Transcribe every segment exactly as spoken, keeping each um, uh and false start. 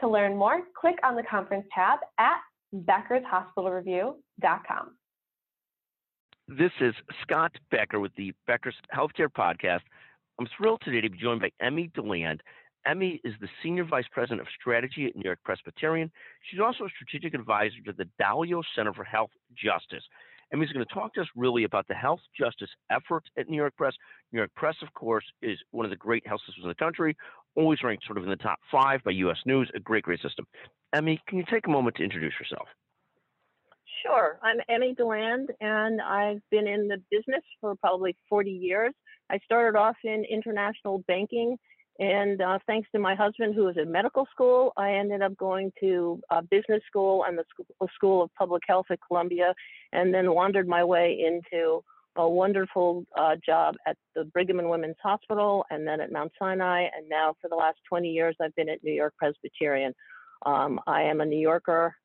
To learn more, click on the conference tab at beckers hospital review dot com. This is Scott Becker with the Becker's Healthcare Podcast. I'm thrilled today to be joined by Amy DeLand. Amy is the Senior Vice President of Strategy at New York Presbyterian. She's also a strategic advisor to the Dalio Center for Health Justice. Amy's going to talk to us really about the health justice efforts at New York Press. New York Press, of course, is one of the great health systems in the country, always ranked sort of in the top five by U S News, a great, great system. Amy, can you take a moment to introduce yourself? Sure. I'm Amy DeLand, and I've been in the business for probably forty years. I started off in international banking. And uh, thanks to my husband, who was in medical school, I ended up going to uh, business school and the sc- School of Public Health at Columbia, and then wandered my way into a wonderful uh, job at the Brigham and Women's Hospital, and then at Mount Sinai. And now for the last twenty years, I've been at New York Presbyterian. Um, I am a New Yorker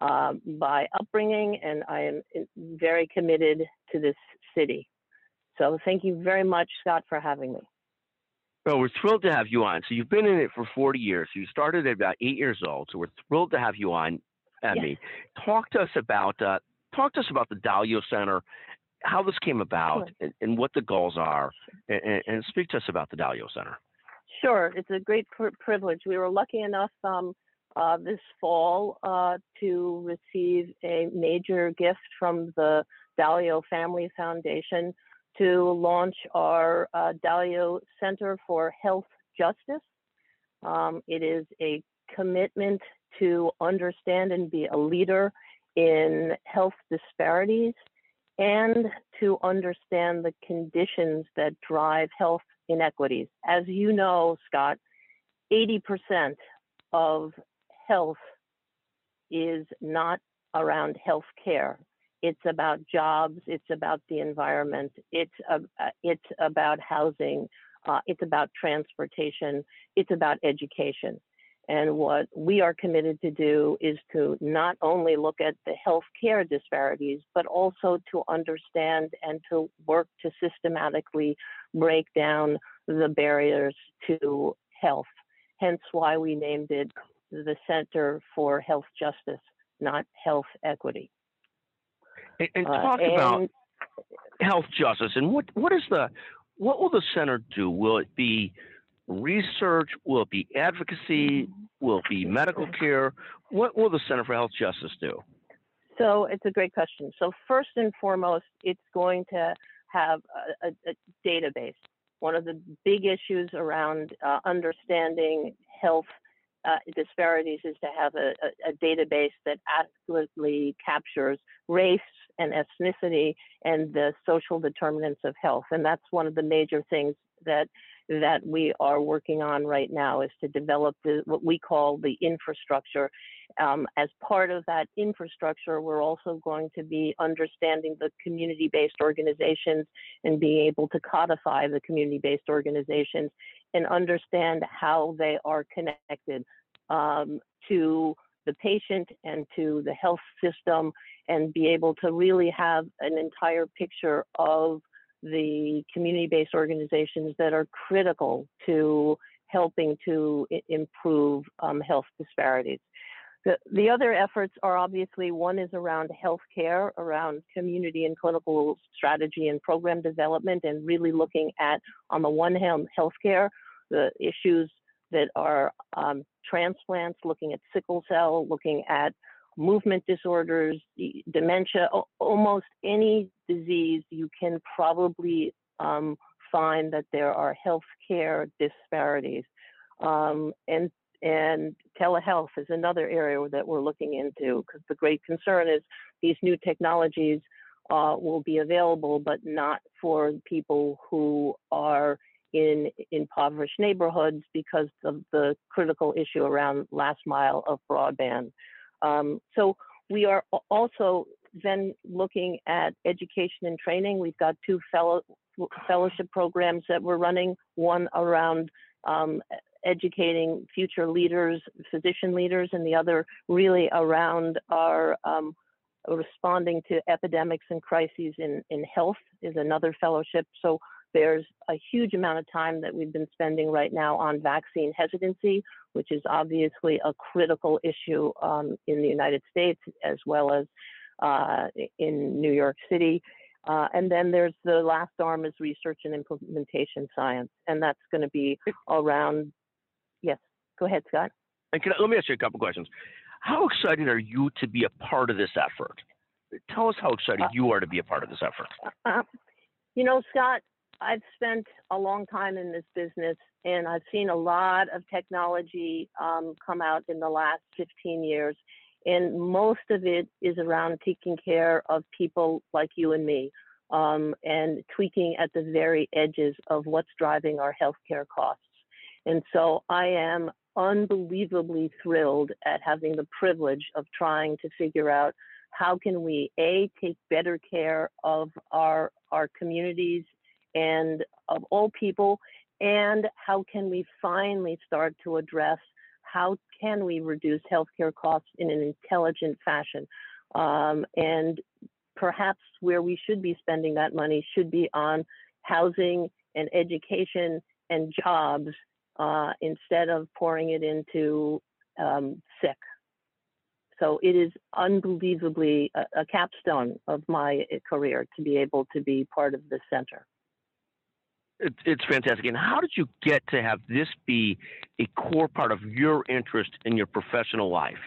uh, by upbringing, and I am very committed to this city. So thank you very much, Scott, for having me. Well, we're thrilled to have you on. So you've been in it for forty years. You started at about eight years old. So we're thrilled to have you on, Emmy. Yes. Talk to us about uh, talk to us about the Dalio Center, how this came about, sure. and, and what the goals are, and, and speak to us about the Dalio Center. Sure, it's a great pr- privilege. We were lucky enough um, uh, this fall uh, to receive a major gift from the Dalio Family Foundation to launch our uh, Dalio Center for Health Justice. Um, it is a commitment to understand and be a leader in health disparities and to understand the conditions that drive health inequities. As you know, Scott, eighty percent of health is not around health care. It's about jobs, it's about the environment, it's, uh, it's about housing, uh, it's about transportation, it's about education. And what we are committed to do is to not only look at the healthcare disparities, but also to understand and to work to systematically break down the barriers to health. Hence why we named it the Center for Health Justice, not Health Equity. And, and talk uh, and, about health justice and what, what is the what will the center do? Will it be research? Will it be advocacy? Will it be medical care? What will the Center for Health Justice do? So it's a great question. So first and foremost, it's going to have a, a, a database. One of the big issues around uh, understanding health Uh, disparities is to have a, a, a database that accurately captures race and ethnicity and the social determinants of health. And that's one of the major things that that we are working on right now, is to develop the, what we call the infrastructure. Um, as part of that infrastructure, we're also going to be understanding the community-based organizations and being able to codify the community-based organizations and understand how they are connected um, to the patient and to the health system, and be able to really have an entire picture of the community-based organizations that are critical to helping to improve um, health disparities. The, the other efforts are obviously, one is around healthcare, around community and clinical strategy and program development, and really looking at, on the one hand, healthcare, the issues that are um, transplants, looking at sickle cell, looking at movement disorders, dementia, almost any disease you can probably um, find that there are healthcare disparities. Um, and and telehealth is another area that we're looking into, because the great concern is these new technologies uh, will be available, but not for people who are in impoverished neighborhoods because of the critical issue around last mile of broadband. Um, so we are also then looking at education and training. We've got two fellow, fellowship programs that we're running, one around um, educating future leaders, physician leaders, and the other really around our um, responding to epidemics and crises in, in health is another fellowship. So there's a huge amount of time that we've been spending right now on vaccine hesitancy, which is obviously a critical issue um, in the United States, as well as uh, in New York City. Uh, and then there's the last arm is research and implementation science. And that's going to be around. Yes, go ahead, Scott. And can I, let me ask you a couple questions. How excited are you to be a part of this effort? Tell us how excited uh, you are to be a part of this effort. Uh, you know, Scott, I've spent a long time in this business, and I've seen a lot of technology um, come out in the last fifteen years, and most of it is around taking care of people like you and me, um, and tweaking at the very edges of what's driving our healthcare costs. And so I am unbelievably thrilled at having the privilege of trying to figure out how can we, A, take better care of our our communities and of all people, and how can we finally start to address how can we reduce healthcare costs in an intelligent fashion? Um, and perhaps where we should be spending that money should be on housing and education and jobs uh, instead of pouring it into um, sick. So it is unbelievably a, a capstone of my career to be able to be part of the center. It's fantastic. And how did you get to have this be a core part of your interest in your professional life?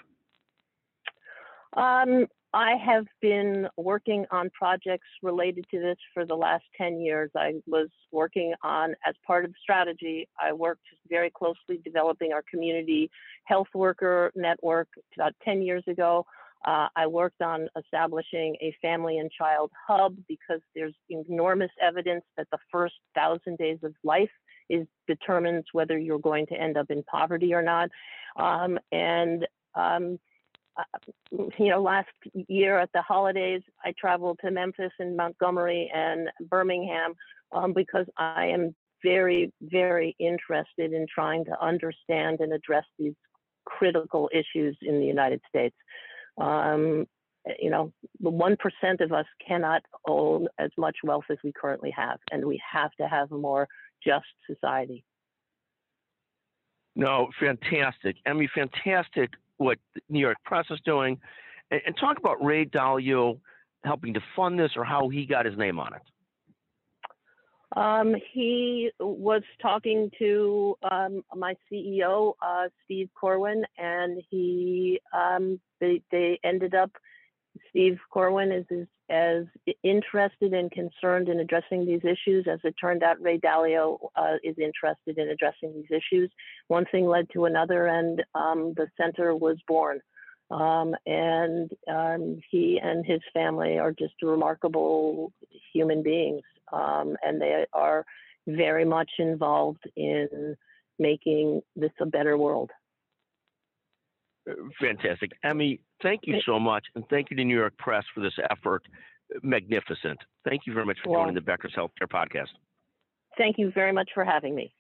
Um, I have been working on projects related to this for the last ten years. I was working on, as part of strategy, I worked very closely developing our community health worker network about ten years ago. Uh, I worked on establishing a family and child hub because there's enormous evidence that the first thousand days of life is determines whether you're going to end up in poverty or not. Um, and, um, uh, you know, last year at the holidays, I traveled to Memphis and Montgomery and Birmingham um, because I am very, very interested in trying to understand and address these critical issues in the United States. Um, you know, the one percent of us cannot own as much wealth as we currently have, and we have to have a more just society. No, fantastic. I mean, fantastic what New York Press is doing. And, and talk about Ray Dalio helping to fund this or how he got his name on it. Um, he was talking to um, my C E O, uh, Steve Corwin, and he um, they, they ended up, Steve Corwin is, is as interested and concerned in addressing these issues. As it turned out, Ray Dalio uh, is interested in addressing these issues. One thing led to another, and um, the center was born. Um, and um, he and his family are just remarkable human beings. Um, and they are very much involved in making this a better world. Fantastic. Amy, thank you so much. And thank you to New York Press for this effort. Magnificent. Thank you very much for well, joining the Becker's Healthcare Podcast. Thank you very much for having me.